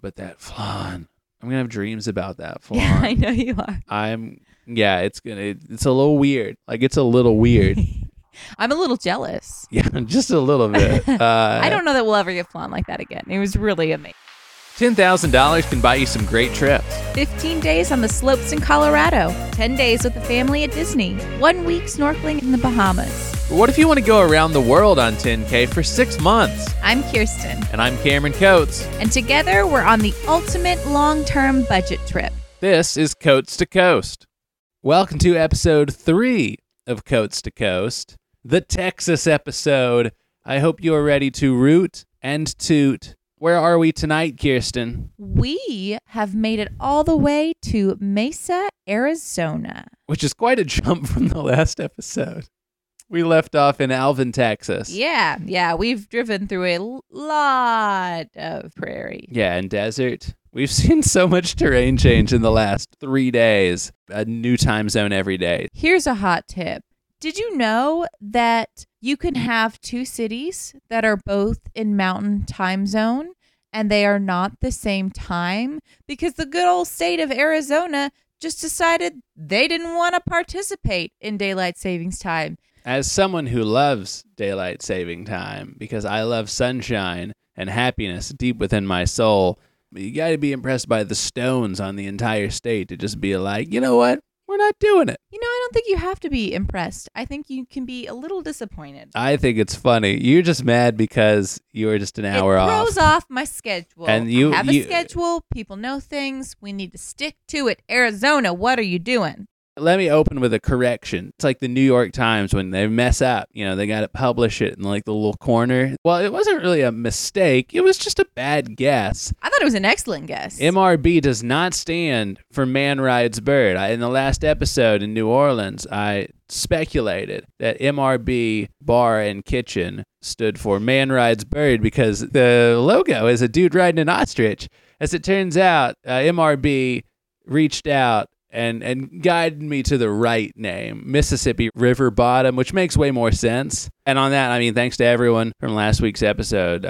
But that flan, I'm gonna have dreams about that flan. Yeah, I know you are. It's a little weird. Like, it's a little weird. I'm a little jealous. Yeah, just a little bit. I don't know that we'll ever get flan like that again. It was really amazing. $10,000 can buy you some great trips. 15 days on the slopes in Colorado. 10 days with the family at Disney. 1 week snorkeling in the Bahamas. But what if you want to go around the world on 10K for 6 months? I'm Kirsten. And I'm Cameron Coates. And together we're on the ultimate long-term budget trip. This is Coates to Coast. Welcome to episode 3 of Coates to Coast, the Texas episode. I hope you are ready to root and toot. Where are we tonight, Kirsten? We have made it all the way to Mesa, Arizona. Which is quite a jump from the last episode. We left off in Alvin, Texas. Yeah. We've driven through a lot of prairie. Yeah, and desert. We've seen so much terrain change in the last 3 days. A new time zone every day. Here's a hot tip. Did you know that you can have two cities that are both in mountain time zone and they are not the same time? Because the good old state of Arizona just decided they didn't want to participate in daylight savings time. As someone who loves daylight saving time, because I love sunshine and happiness deep within my soul, you got to be impressed by the stones on the entire state to just be like, you know what? We're not doing it. You know, I don't think you have to be impressed. I think you can be a little disappointed. I think it's funny. You're just mad because you were just an hour off. It throws off my schedule. And you have a schedule. People know things. We need to stick to it. Arizona, what are you doing? Let me open with a correction. It's like the New York Times when they mess up. You know, they got to publish it in like the little corner. Well, it wasn't really a mistake. It was just a bad guess. I thought it was an excellent guess. MRB does not stand for Man Rides Bird. In the last episode in New Orleans, I speculated that MRB Bar and Kitchen stood for Man Rides Bird because the logo is a dude riding an ostrich. As it turns out, MRB reached out and guided me to the right name, Mississippi River Bottom, which makes way more sense. And on that, I mean, thanks to everyone from last week's episode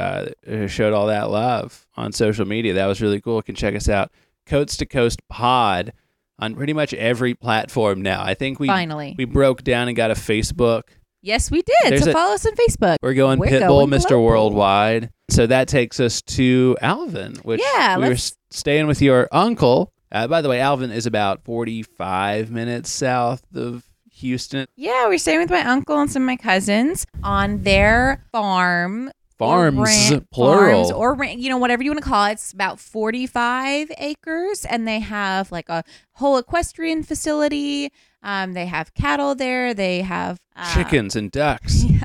who showed all that love on social media. That was really cool. You can check us out, Coates to Coast Pod, on pretty much every platform now. I think we broke down and got a Facebook. Yes, we did. There's so follow us on Facebook. We're Pitbull, Mr. Global. Worldwide. So that takes us to Alvin, which we were staying with your uncle. By the way, Alvin is about 45 minutes south of Houston. Yeah, we were staying with my uncle and some of my cousins on their farm. Farms, plural. Or ranch, you know, whatever you want to call it. It's about 45 acres, and they have like a whole equestrian facility. They have cattle there. They have chickens and ducks. Yeah.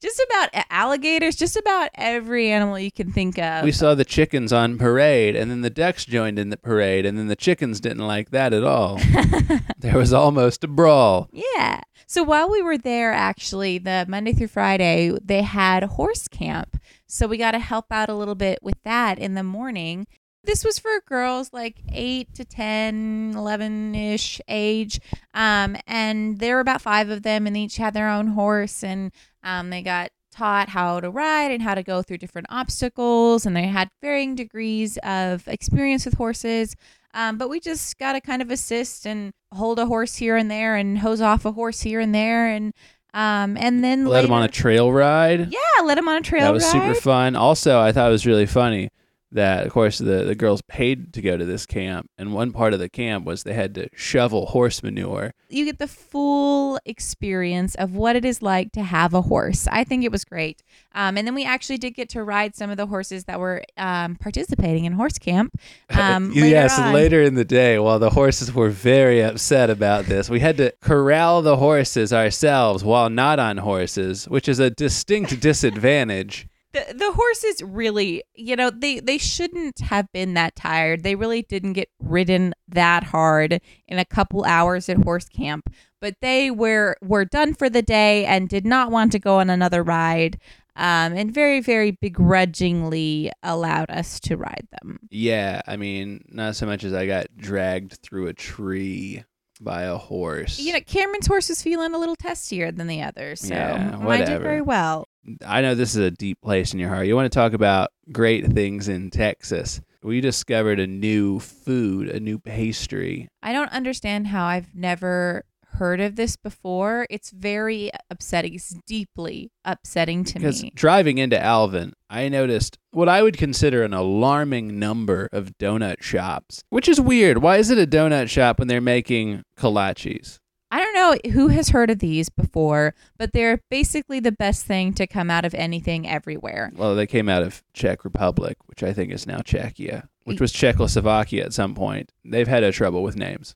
Just about alligators, just about every animal you can think of. We saw the chickens on parade, and then the ducks joined in the parade, and then the chickens didn't like that at all. There was almost a brawl. Yeah. So while we were there, actually, the Monday through Friday, they had horse camp. So we got to help out a little bit with that in the morning. This was for girls like 8 to 10, 11-ish age. And there were about 5 of them, and they each had their own horse. And they got taught how to ride and how to go through different obstacles. And they had varying degrees of experience with horses. But we just got to kind of assist and hold a horse here and there and hose off a horse here and there. And then let him on a trail ride. Yeah, let him on a trail ride. That was super fun. Also, I thought it was really funny that, of course, the girls paid to go to this camp. And one part of the camp was they had to shovel horse manure. You get the full experience of what it is like to have a horse. I think it was great. And then we actually did get to ride some of the horses that were participating in horse camp. Later in the day, while the horses were very upset about this, we had to corral the horses ourselves while not on horses, which is a distinct disadvantage. The horses really, you know, they shouldn't have been that tired. They really didn't get ridden that hard in a couple hours at horse camp. But they were done for the day and did not want to go on another ride, and very, very begrudgingly allowed us to ride them. Yeah, I mean, not so much as I got dragged through a tree by a horse. You know, Cameron's horse is feeling a little testier than the others, so yeah, mine did very well. I know this is a deep place in your heart. You want to talk about great things in Texas. We discovered a new food, a new pastry. I don't understand how I've never heard of this before. It's very upsetting. It's deeply upsetting to me. Because driving into Alvin, I noticed what I would consider an alarming number of donut shops, which is weird. Why is it a donut shop when they're making kolaches? I don't know who has heard of these before, but they're basically the best thing to come out of anything everywhere. Well, they came out of Czech Republic, which I think is now Czechia, which was Czechoslovakia at some point. They've had a trouble with names.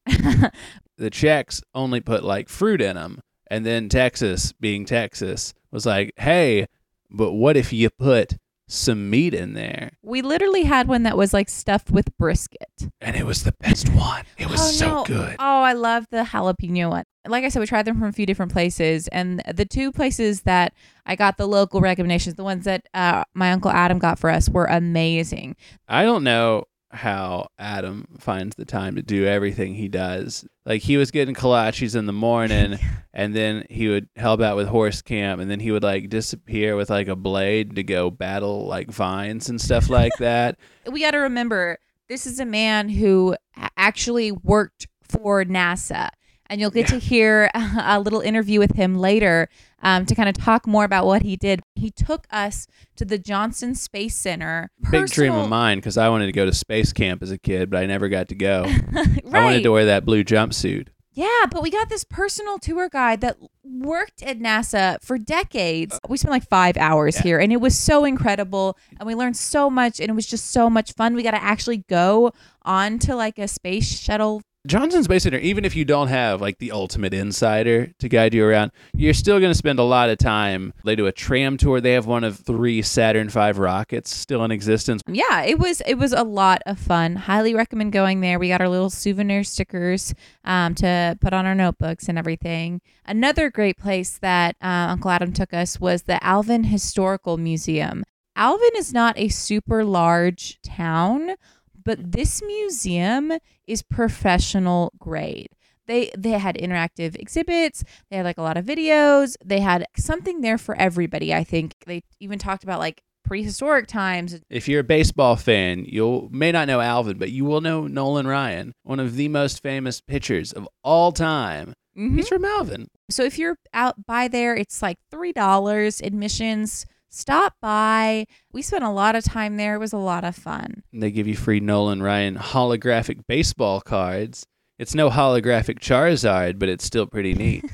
The Czechs only put like fruit in them. And then Texas, being Texas, was like, hey, but what if you put some meat in there? We literally had one that was like stuffed with brisket. And it was the best one. It was good. Oh, I love the jalapeno one. Like I said, we tried them from a few different places. And the two places that I got the local recommendations, the ones that my Uncle Adam got for us, were amazing. I don't know how Adam finds the time to do everything he does. Like, he was getting kolaches in the morning and then he would help out with horse camp, and then he would like disappear with like a blade to go battle like vines and stuff like that. We got to remember, this is a man who actually worked for NASA, and you'll get to hear a little interview with him later to kind of talk more about what he did. He took us to the Johnson Space Center. Big dream of mine, because I wanted to go to space camp as a kid, but I never got to go. Right. I wanted to wear that blue jumpsuit. Yeah, but we got this personal tour guide that worked at NASA for decades. We spent like 5 hours here, and it was so incredible, and we learned so much, and it was just so much fun. We got to actually go on to like a space shuttle. Johnson Space Center, even if you don't have like the ultimate insider to guide you around, you're still going to spend a lot of time. They do a tram tour. They have one of 3 Saturn V rockets still in existence. Yeah, it was a lot of fun. Highly recommend going there. We got our little souvenir stickers to put on our notebooks and everything. Another great place that Uncle Adam took us was the Alvin Historical Museum. Alvin is not a super large town, but this museum is professional grade. They had interactive exhibits. They had like a lot of videos. They had something there for everybody, I think. They even talked about like prehistoric times. If you're a baseball fan, you may not know Alvin, but you will know Nolan Ryan, one of the most famous pitchers of all time. Mm-hmm. He's from Alvin. So if you're out by there, it's like $3 admissions. Stop by. We spent a lot of time there. It was a lot of fun. They give you free Nolan Ryan holographic baseball cards. It's no holographic Charizard, but it's still pretty neat.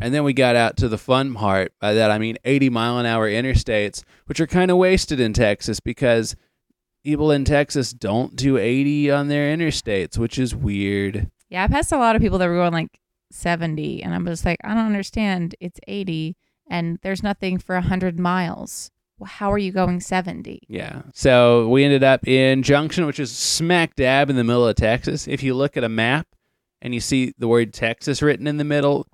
And then we got out to the fun part. By that, I mean 80-mile-an-hour interstates, which are kind of wasted in Texas because people in Texas don't do 80 on their interstates, which is weird. Yeah, I passed a lot of people that were going like 70, and I'm just like, I don't understand. It's 80. And there's nothing for 100 miles. How are you going 70? Yeah. So we ended up in Junction, which is smack dab in the middle of Texas. If you look at a map and you see the word Texas written in the middle,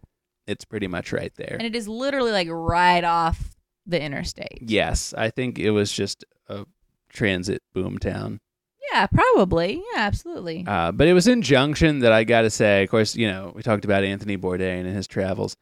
it's pretty much right there. And it is literally like right off the interstate. Yes. I think it was just a transit boom town. Yeah, probably. Yeah, absolutely. But it was in Junction that I got to say, of course, you know, we talked about Anthony Bourdain and his travels.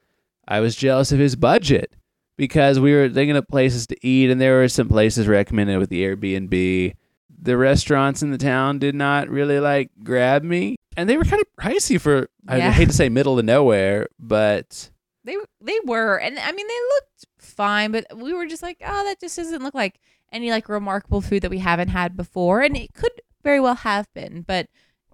I was jealous of his budget because we were thinking of places to eat, and there were some places recommended with the Airbnb. The restaurants in the town did not really like grab me, and they were kind of pricey for, I hate to say middle of nowhere, but... They were, and I mean, they looked fine, but we were just like, oh, that just doesn't look like any like remarkable food that we haven't had before, and it could very well have been, but...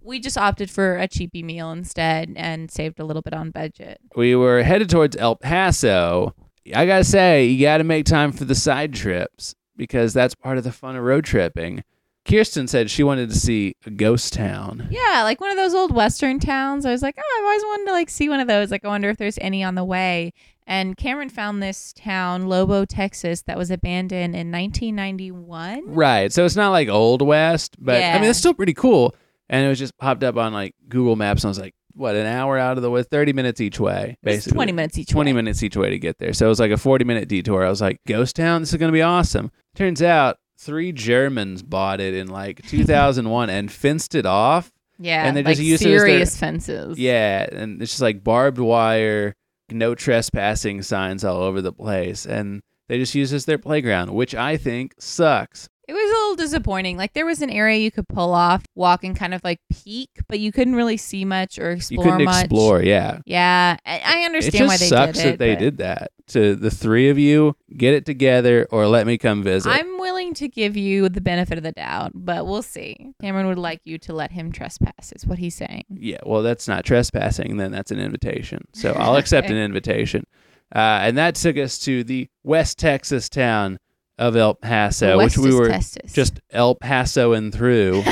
We just opted for a cheapy meal instead and saved a little bit on budget. We were headed towards El Paso. I gotta say, you gotta make time for the side trips because that's part of the fun of road tripping. Kirsten said she wanted to see a ghost town. Yeah, like one of those old Western towns. I was like, oh, I've always wanted to like see one of those. Like, I wonder if there's any on the way. And Cameron found this town, Lobo, Texas, that was abandoned in 1991. Right, so it's not like Old West, but yeah. I mean, it's still pretty cool. And it was just popped up on like Google Maps, and I was like, what, an hour out of the way? 30 minutes each way, basically. 20 minutes each way. 20 minutes each way to get there. So it was like a 40-minute detour. I was like, ghost town? This is going to be awesome. Turns out 3 Germans bought it in like 2001 and fenced it off. Yeah, and they just like used serious fences. Yeah, and it's just like barbed wire, no trespassing signs all over the place. And they just used it as their playground, which I think sucks. It was a little disappointing. Like, there was an area you could pull off, walk and kind of like peek, but you couldn't really see much or explore much. You couldn't explore, yeah. Yeah. I understand why they did it. It just sucks that they did that. To the three of you, get it together or let me come visit. I'm willing to give you the benefit of the doubt, but we'll see. Cameron would like you to let him trespass, is what he's saying. Yeah, well, that's not trespassing. Then that's an invitation. So I'll accept an invitation. And that took us to the West Texas town of El Paso, which we were just El Paso and through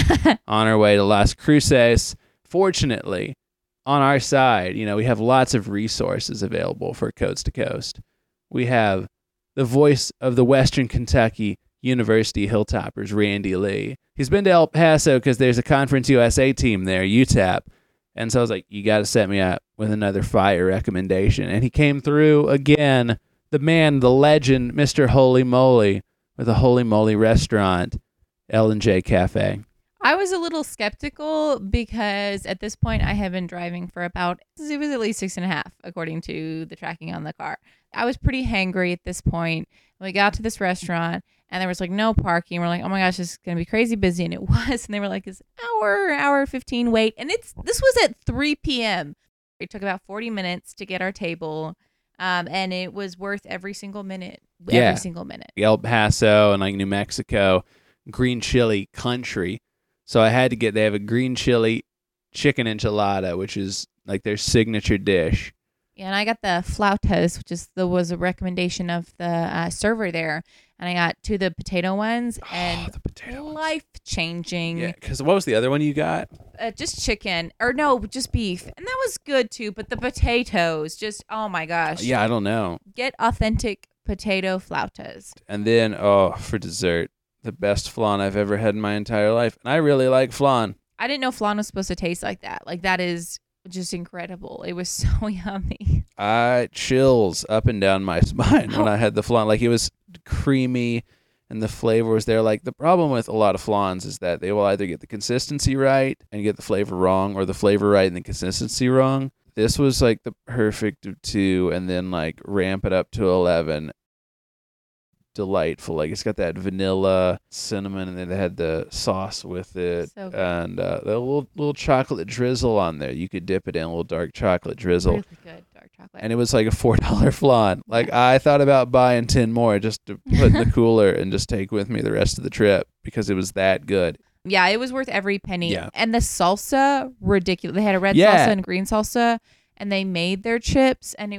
on our way to Las Cruces. Fortunately, on our side, you know, we have lots of resources available for Coates to Coast. We have the voice of the Western Kentucky University Hilltoppers, Randy Lee. He's been to El Paso because there's a Conference USA team there, UTEP. And so I was like, you got to set me up with another fire recommendation. And he came through again. The man, the legend, Mr. Holy Moly, with a Holy Moly restaurant, L and J Cafe. I was a little skeptical because at this point I have been driving for about, it was at least 6.5, according to the tracking on the car. I was pretty hangry at this point. We got to this restaurant and there was like no parking. We're like, oh my gosh, this is going to be crazy busy. And it was. And they were like, it's hour 15 wait. And this was at 3 p.m. It took about 40 minutes to get our table. And it was worth every single minute. Yeah. Every single minute. El Paso and like New Mexico, green chili country. So I had to get, they have a green chili chicken enchilada, which is like their signature dish. Yeah, and I got the flautas, which was a recommendation of the server there. And I got two of the potato ones, and life-changing. Yeah, because what was the other one you got? Just chicken, or no, just beef. And that was good, too, but the potatoes, just, oh, my gosh. Yeah, I don't know. Get authentic potato flautas. And then, for dessert, the best flan I've ever had in my entire life. And I really like flan. I didn't know flan was supposed to taste like that. Like, that is just incredible. It was so yummy. Chills up and down my spine when I had the flan. Like, it was creamy and the flavor was there. Like, the problem with a lot of flans is that they will either get the consistency right and get the flavor wrong, or the flavor right and the consistency wrong. This was like the perfect of two, and then like ramp it up to 11. Delightful. Like, it's got that vanilla, cinnamon, and then they had the sauce with it, so good. And the little chocolate drizzle on there. You could dip it in a little dark chocolate drizzle. Really good dark chocolate. And it was like a $4 flan. Like, I thought about buying 10 more just to put in the cooler and just take with me the rest of the trip because it was that good. Yeah, it was worth every penny. Yeah. And the salsa, ridiculous. They had a red salsa and green salsa. And they made their chips, and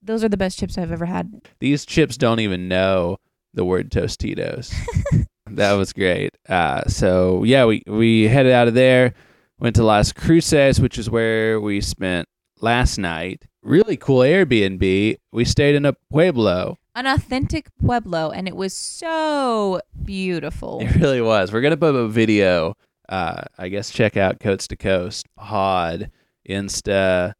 those are the best chips I've ever had. These chips don't even know the word Tostitos. That was great. So yeah, we headed out of there, went to Las Cruces, which is where we spent last night. Really cool Airbnb. We stayed in a pueblo. An authentic pueblo, and it was so beautiful. It really was. We're going to put a video. I guess check out Coates to Coast, Pod, Insta,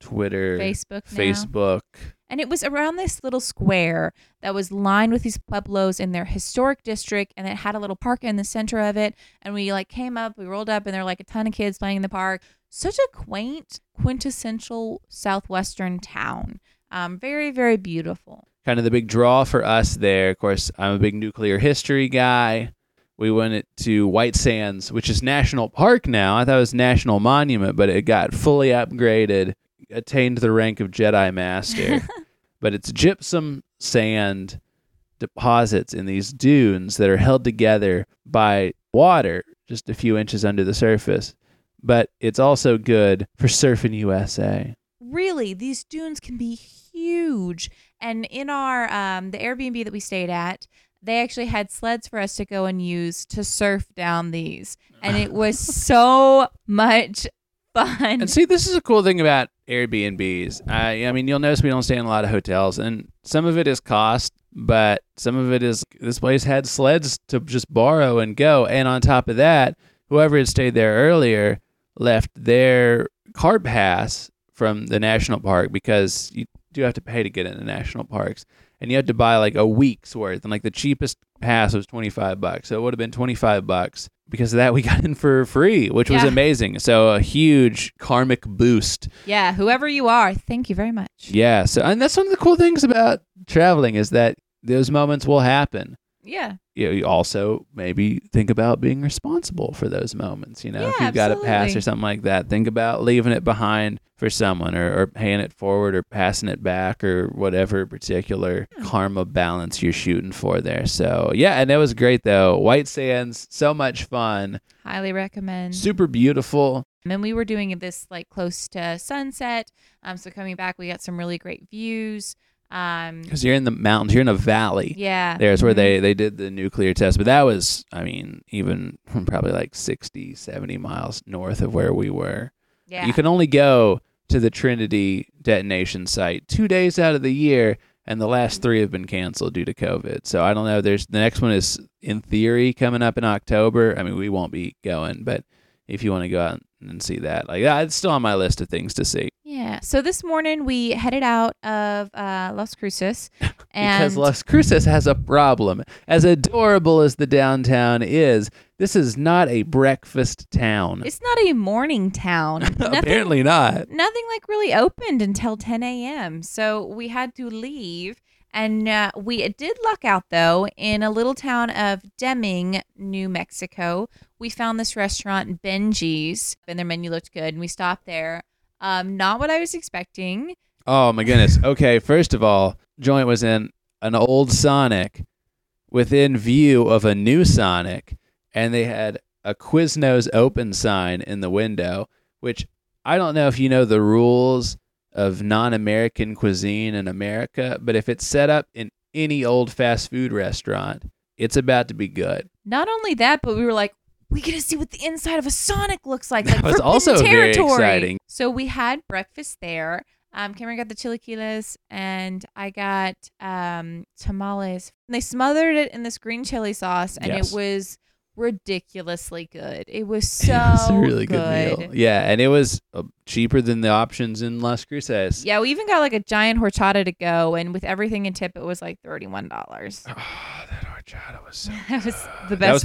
Twitter, Facebook. And it was around this little square that was lined with these pueblos in their historic district, and it had a little park in the center of it. And we like came up, we rolled up, and there were like a ton of kids playing in the park. Such a quaint, quintessential Southwestern town. Very, very beautiful. Kind of the big draw for us there. Of course, I'm a big nuclear history guy. We went to White Sands, which is National Park now. I thought it was National Monument, but it got fully upgraded. Attained the rank of Jedi Master, but it's gypsum sand deposits in these dunes that are held together by water just a few inches under the surface. But it's also good for surfing USA. Really, these dunes can be huge. And in our the Airbnb that we stayed at, they actually had sleds for us to go and use to surf down these. And it was so much fun. And see, this is a cool thing about Airbnbs. I mean, you'll notice we don't stay in a lot of hotels, and some of it is cost, but some of it is this place had sleds to just borrow and go. And on top of that, whoever had stayed there earlier left their card pass from the national park, because you do have to pay to get into national parks, and you had to buy like a week's worth, and like the cheapest pass was $25. So it would have been $25. Because of that, we got in for free, which was amazing. So a huge karmic boost. Yeah, whoever you are, thank you very much. Yeah, so and that's one of the cool things about traveling is that those moments will happen. Yeah. You also maybe think about being responsible for those moments. You know, yeah, if you've got a pass or something like that, think about leaving it behind for someone, or paying it forward, or passing it back, or whatever particular karma balance you're shooting for there. So yeah, and it was great though. White Sands, so much fun. Highly recommend. Super beautiful. And then we were doing this like close to sunset. So coming back, we got some really great views. Because you're in the mountains, you're in a valley. Yeah. There's where they did the nuclear test. But that was, I mean, even from probably like 60, 70 miles north of where we were. Yeah. You can only go to the Trinity detonation site 2 days out of the year, and the last three have been canceled due to COVID. So I don't know. There's the next one is, in theory, coming up in October. I mean, we won't be going, but if you want to go out and see that, like, it's still on my list of things to see. Yeah. So this morning we headed out of Las Cruces. And because Las Cruces has a problem. As adorable as the downtown is, this is not a breakfast town. It's not a morning town. Apparently not. Nothing like really opened until 10 a.m. So we had to leave. And we did luck out, though, in a little town of Deming, New Mexico. We found this restaurant, Benji's, and their menu looked good, and we stopped there. Not what I was expecting. Oh, my goodness. Okay, first of all, joint was in an old Sonic within view of a new Sonic, and they had a Quiznos open sign in the window, which I don't know if you know the rules of non-American cuisine in America, but if it's set up in any old fast food restaurant, it's about to be good. Not only that, but we were like, we get to see what the inside of a Sonic looks like. That was also very exciting. So we had breakfast there. Cameron got the chilaquiles, and I got tamales. And they smothered it in this green chili sauce, and It was ridiculously good. It was so a really good meal. Yeah, and it was cheaper than the options in Las Cruces. Yeah, we even got like a giant horchata to go, and with everything in tip, it was like $31. Oh, that horchata was so good. That was the best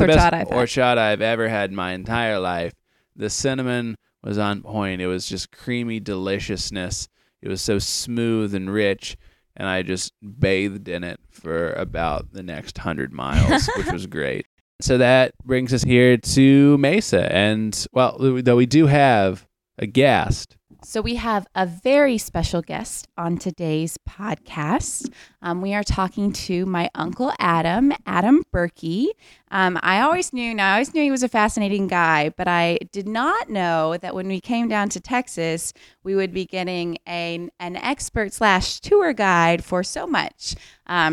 horchata I've ever had in my entire life. The cinnamon was on point. It was just creamy deliciousness. It was so smooth and rich, and I just bathed in it for about the next 100 miles, which was great. So that brings us here to Mesa. And, well, though we do have a guest. So we have a very special guest on today's podcast. We are talking to my uncle, Adam Berkey. I always knew he was a fascinating guy, but I did not know that when we came down to Texas, we would be getting an expert/tour guide for so much.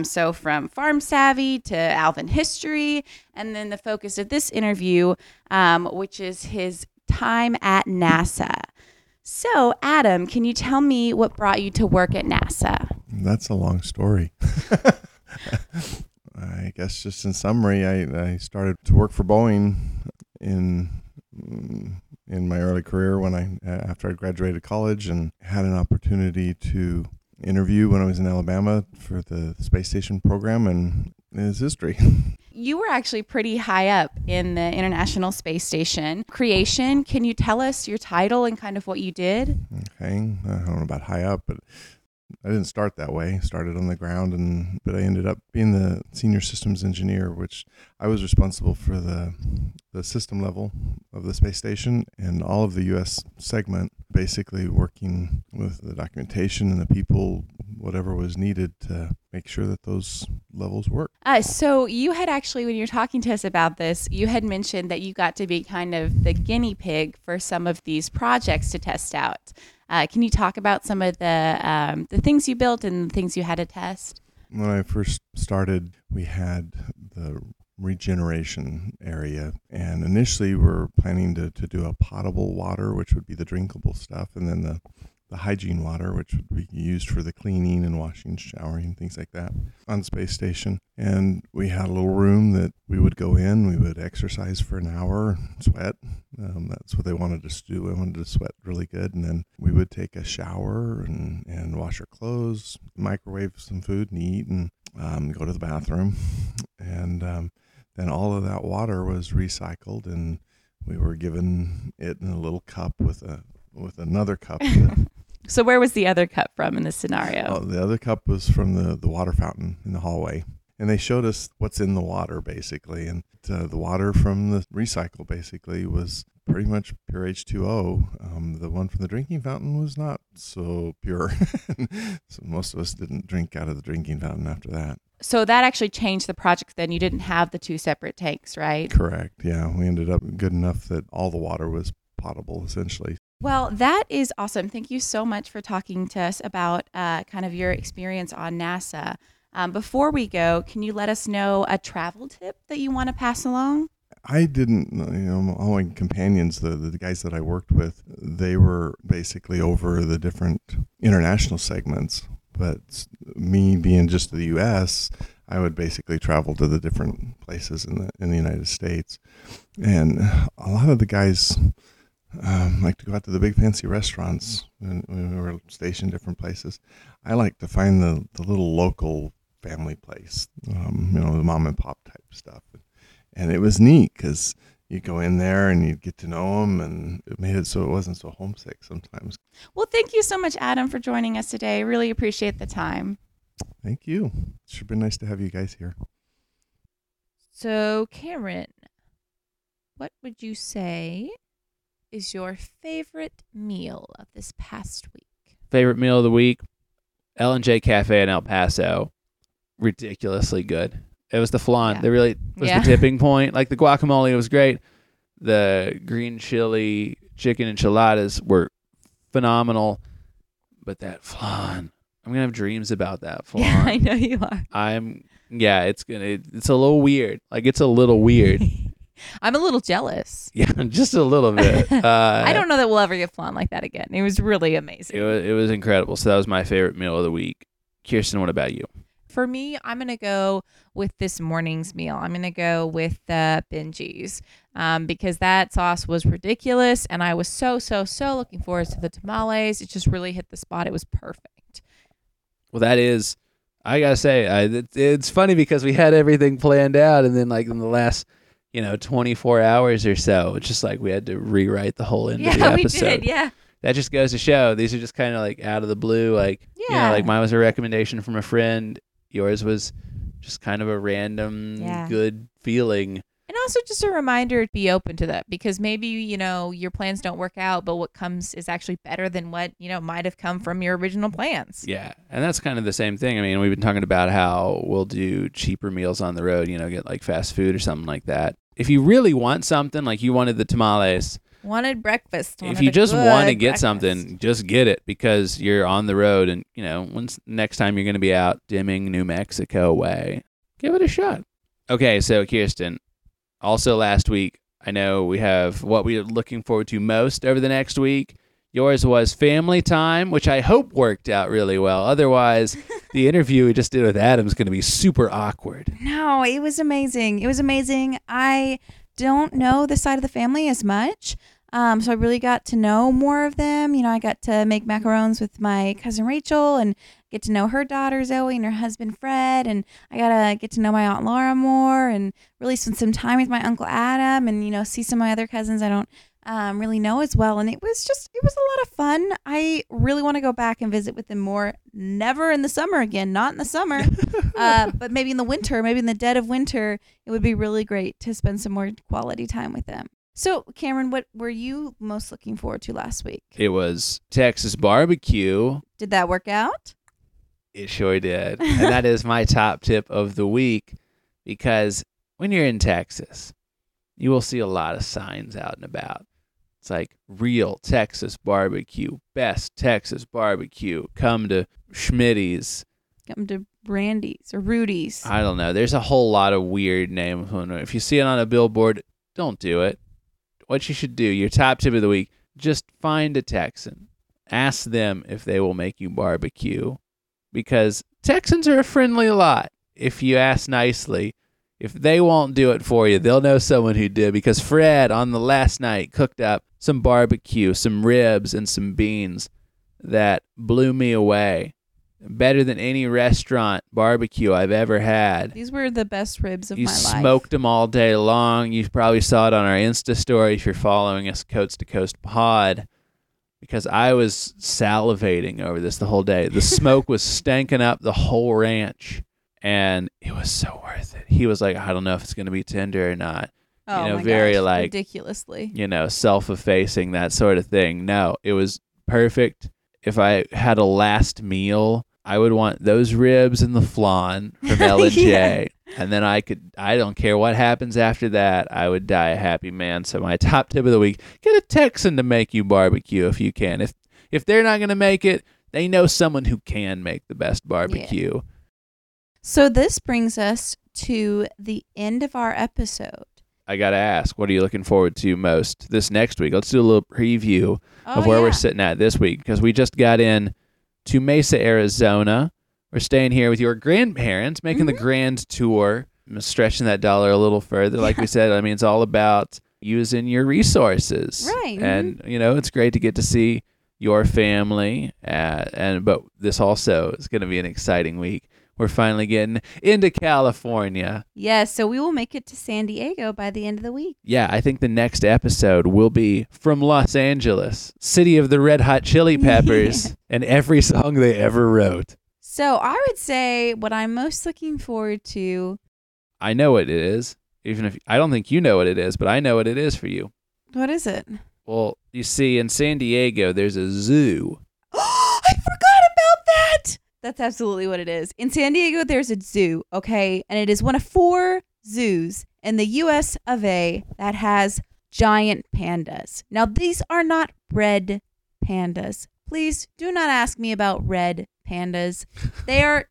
So from Farm Savvy to Alvin history, and then the focus of this interview, which is his time at NASA. So, Adam, can you tell me what brought you to work at NASA? That's a long story. I guess just in summary, I started to work for Boeing in my early career after I graduated college, and had an opportunity to interview when I was in Alabama for the space station program, and it's history. You were actually pretty high up in the International Space Station creation. Can you tell us your title and kind of what you did? Okay. I don't know about high up, but I didn't start that way. I started on the ground, but I ended up being the senior systems engineer, which I was responsible for the system level of the space station and all of the U.S. segment, basically working with the documentation and the people, whatever was needed to make sure that those levels work. So you had actually, when you were talking to us about this, you had mentioned that you got to be kind of the guinea pig for some of these projects to test out. Can you talk about some of the things you built and the things you had to test? When I first started, we had the regeneration area, and initially we were planning to do a potable water, which would be the drinkable stuff, and then the hygiene water, which would be used for the cleaning and washing, showering, things like that on space station. And we had a little room that we would go in, we would exercise for an hour, sweat. That's what they wanted us to do. We wanted to sweat really good. And then we would take a shower and wash our clothes, microwave some food and eat, and go to the bathroom. And then all of that water was recycled, and we were given it in a little cup with another cup. So where was the other cup from in this scenario? Oh, the other cup was from the water fountain in the hallway. And they showed us what's in the water, basically. And the water from the recycle, basically, was pretty much pure H2O. The one from the drinking fountain was not so pure. So most of us didn't drink out of the drinking fountain after that. So that actually changed the project then. You didn't have the two separate tanks, right? Correct. Yeah. We ended up good enough that all the water was potable, essentially. Well, that is awesome. Thank you so much for talking to us about kind of your experience on NASA. Before we go, can you let us know a travel tip that you want to pass along? I didn't, all my companions, the guys that I worked with, they were basically over the different international segments. But me being just the U.S., I would basically travel to the different places in the United States. And a lot of the guys like to go out to the big fancy restaurants when we were stationed different places. I like to find the little local family place, the mom and pop type stuff. And it was neat because you go in there and you get to know them, and it made it so it wasn't so homesick sometimes. Well, thank you so much, Adam, for joining us today. Really appreciate the time. Thank you. It's been nice to have you guys here. So, Cameron, what would you say is your favorite meal of this past week? Favorite meal of the week? L and J Cafe in El Paso. Ridiculously good. It was the flan. Yeah. That really was the tipping point. Like the guacamole was great. The green chili chicken enchiladas were phenomenal. But that flan, I'm gonna have dreams about that flan. Yeah, I know you are. It's a little weird. Like it's a little weird. I'm a little jealous. Yeah, just a little bit. I don't know that we'll ever get flan like that again. It was really amazing. It was incredible. So that was my favorite meal of the week. Kirsten, what about you? For me, I'm going to go with this morning's meal. I'm going to go with the Benji's because that sauce was ridiculous. And I was so looking forward to the tamales. It just really hit the spot. It was perfect. Well, that is, I got to say, it's funny because we had everything planned out. And then like in the last, 24 hours or so, it's just like we had to rewrite the whole end of the episode. Yeah, we did. Yeah. That just goes to show. These are just kind of like out of the blue. Like, like mine was a recommendation from a friend. Yours was just kind of a random good feeling. And also just a reminder to be open to that because maybe, your plans don't work out, but what comes is actually better than what, might have come from your original plans. Yeah. And that's kind of the same thing. I mean, we've been talking about how we'll do cheaper meals on the road, get like fast food or something like that. If you really want something, like you wanted the tamales. Wanted breakfast. If you just want to get something, just get it because you're on the road and, when's next time you're going to be out Deming, New Mexico way, give it a shot. Okay, so Kirsten, also last week, I know we have what we are looking forward to most over the next week. Yours was family time, which I hope worked out really well. Otherwise, the interview we just did with Adam is going to be super awkward. No, it was amazing. It was amazing. I don't know this side of the family as much. So I really got to know more of them. I got to make macarons with my cousin Rachel and get to know her daughter Zoe and her husband Fred. And I got to get to know my aunt Laura more and really spend some time with my uncle Adam and, see some of my other cousins I don't really know as well. And it was a lot of fun. I really want to go back and visit with them more. Never in the summer again, not in the summer, but maybe in the winter, maybe in the dead of winter, it would be really great to spend some more quality time with them. So, Cameron, what were you most looking forward to last week? It was Texas barbecue. Did that work out? It sure did. And that is my top tip of the week because when you're in Texas, you will see a lot of signs out and about. It's like real Texas barbecue, best Texas barbecue. Come to Schmitty's. Come to Brandy's or Rudy's. I don't know. There's a whole lot of weird names. If you see it on a billboard, don't do it. What you should do, your top tip of the week, just find a Texan. Ask them if they will make you barbecue because Texans are a friendly lot if you ask nicely. If they won't do it for you, they'll know someone who did because Fred on the last night cooked up some barbecue, some ribs, and some beans that blew me away. Better than any restaurant barbecue I've ever had. These were the best ribs of my life. You smoked them all day long. You probably saw it on our Insta story if you're following us, Coates to Coast Pod, because I was salivating over this the whole day. The smoke was stanking up the whole ranch. And it was so worth it. He was like, I don't know if it's going to be Tinder or not. Oh, you know, very gosh, like ridiculously, you know, self-effacing, that sort of thing. No, it was perfect. If I had a last meal, I would want those ribs and the flan from L and J. And then I don't care what happens after that. I would die a happy man. So my top tip of the week, get a Texan to make you barbecue if you can. If they're not going to make it, they know someone who can make the best barbecue. Yeah. So this brings us to the end of our episode. I got to ask, what are you looking forward to most this next week? Let's do a little preview of where we're sitting at this week, because we just got in to Mesa, Arizona. We're staying here with your grandparents, making the grand tour, stretching that dollar a little further. Like we said, I mean, it's all about using your resources. Right. And, you know, it's great to get to see your family. But this also is going to be an exciting week. We're finally getting into California. Yeah, so we will make it to San Diego by the end of the week. Yeah, I think the next episode will be from Los Angeles, city of the Red Hot Chili Peppers, and every song they ever wrote. So I would say what I'm most looking forward to. I know what it is, even if I don't think you know what it is, but I know what it is for you. What is it? Well, you see, in San Diego, there's a zoo. Oh, I forgot about that! That's absolutely what it is. In San Diego, there's a zoo, okay? And it is one of 4 zoos in the U.S. of A. that has giant pandas. Now, these are not red pandas. Please do not ask me about red pandas. They are,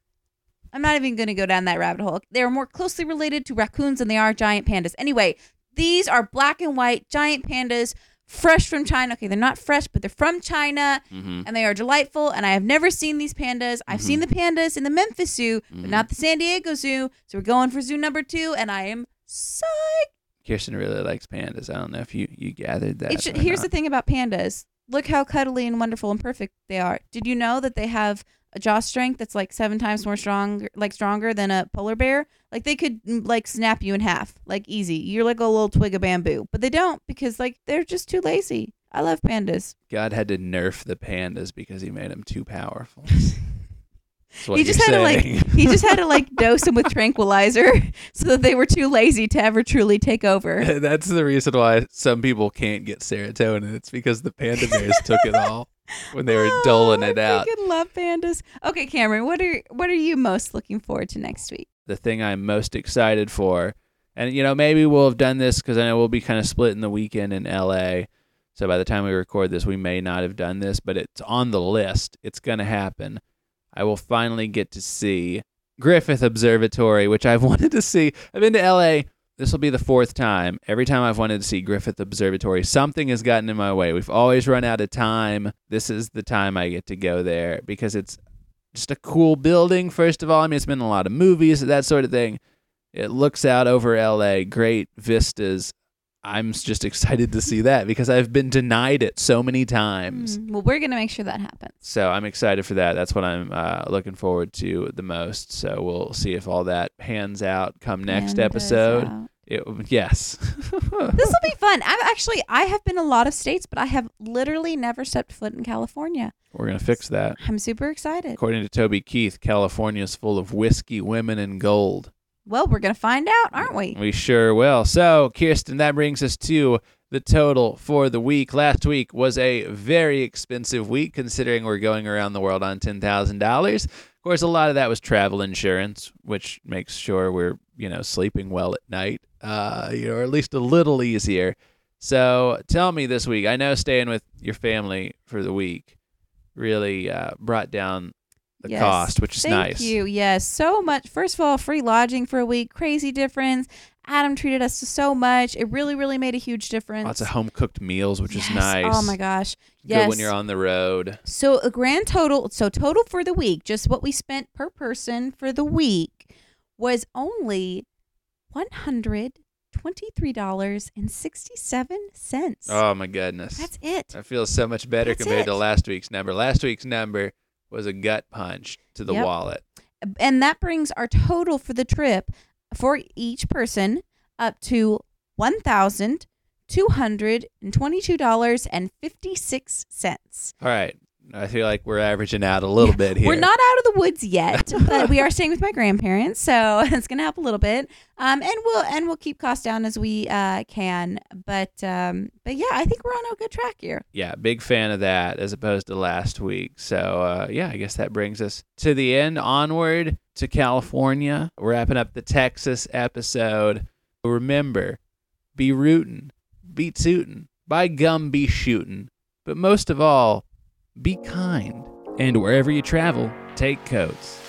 I'm not even going to go down that rabbit hole. They are more closely related to raccoons than they are giant pandas. Anyway, these are black and white giant pandas. Fresh from China. Okay, they're not fresh, but they're from China, and they are delightful, and I have never seen these pandas. I've seen the pandas in the Memphis Zoo, but not the San Diego Zoo, so we're going for zoo number 2, and I am psyched. Kirsten really likes pandas. I don't know if you gathered that. Here's the thing about pandas. Look how cuddly and wonderful and perfect they are. Did you know that they have a jaw strength that's like 7 times more stronger than a polar bear? Like they could like snap you in half, like easy. You're like a little twig of bamboo, but they don't because like they're just too lazy. I love pandas. God had to nerf the pandas because he made them too powerful. He just had to dose them with tranquilizer so that they were too lazy to ever truly take over. That's the reason why some people can't get serotonin. It's because the panda bears took it all when they were doling it out. I freaking love pandas. Okay, Cameron, what are you most looking forward to next week? The thing I'm most excited for, and you know maybe we'll have done this because I know we'll be kind of splitting the weekend in LA. So by the time we record this, we may not have done this, but it's on the list. It's gonna happen. I will finally get to see Griffith Observatory, which I've wanted to see. I've been to LA. This will be the 4th time. Every time I've wanted to see Griffith Observatory, something has gotten in my way. We've always run out of time. This is the time I get to go there because it's just a cool building, first of all. I mean, it's been in a lot of movies, that sort of thing. It looks out over LA, great vistas. I'm just excited to see that because I've been denied it so many times. Well, we're going to make sure that happens. So I'm excited for that. That's what I'm looking forward to the most. So we'll see if all that pans out come next episode. Yes. This will be fun. I have been a lot of states, but I have literally never stepped foot in California. We're going to fix that. I'm super excited. According to Toby Keith, California is full of whiskey, women, and gold. Well, we're going to find out, aren't we? We sure will. So, Kirsten, that brings us to the total for the week. Last week was a very expensive week, considering we're going around the world on $10,000. Of course, a lot of that was travel insurance, which makes sure we're, sleeping well at night, or at least a little easier. So tell me this week, I know staying with your family for the week really brought down the cost, which is nice. Thank you. Yes, so much. First of all, free lodging for a week, crazy difference. Adam treated us to so much. It really, really made a huge difference. Lots of home-cooked meals, which is nice. Oh, my gosh. Yes. Good when you're on the road. So a grand total. So total for the week, just what we spent per person for the week, was only $123.67. Oh, my goodness. That's it. I feel so much better compared to last week's number. Last week's number was a gut punch to the wallet. And that brings our total for the trip for each person up to $1,222.56. All right. I feel like we're averaging out a little bit here. We're not out of the woods yet, but we are staying with my grandparents, so it's going to help a little bit. And we'll keep costs down as we can. But yeah, I think we're on a good track here. Yeah, big fan of that as opposed to last week. So yeah, I guess that brings us to the end, onward to California. We're wrapping up the Texas episode. Remember, be rootin', be tootin', by gum, be shootin'. But most of all, be kind. And wherever you travel, take Coates.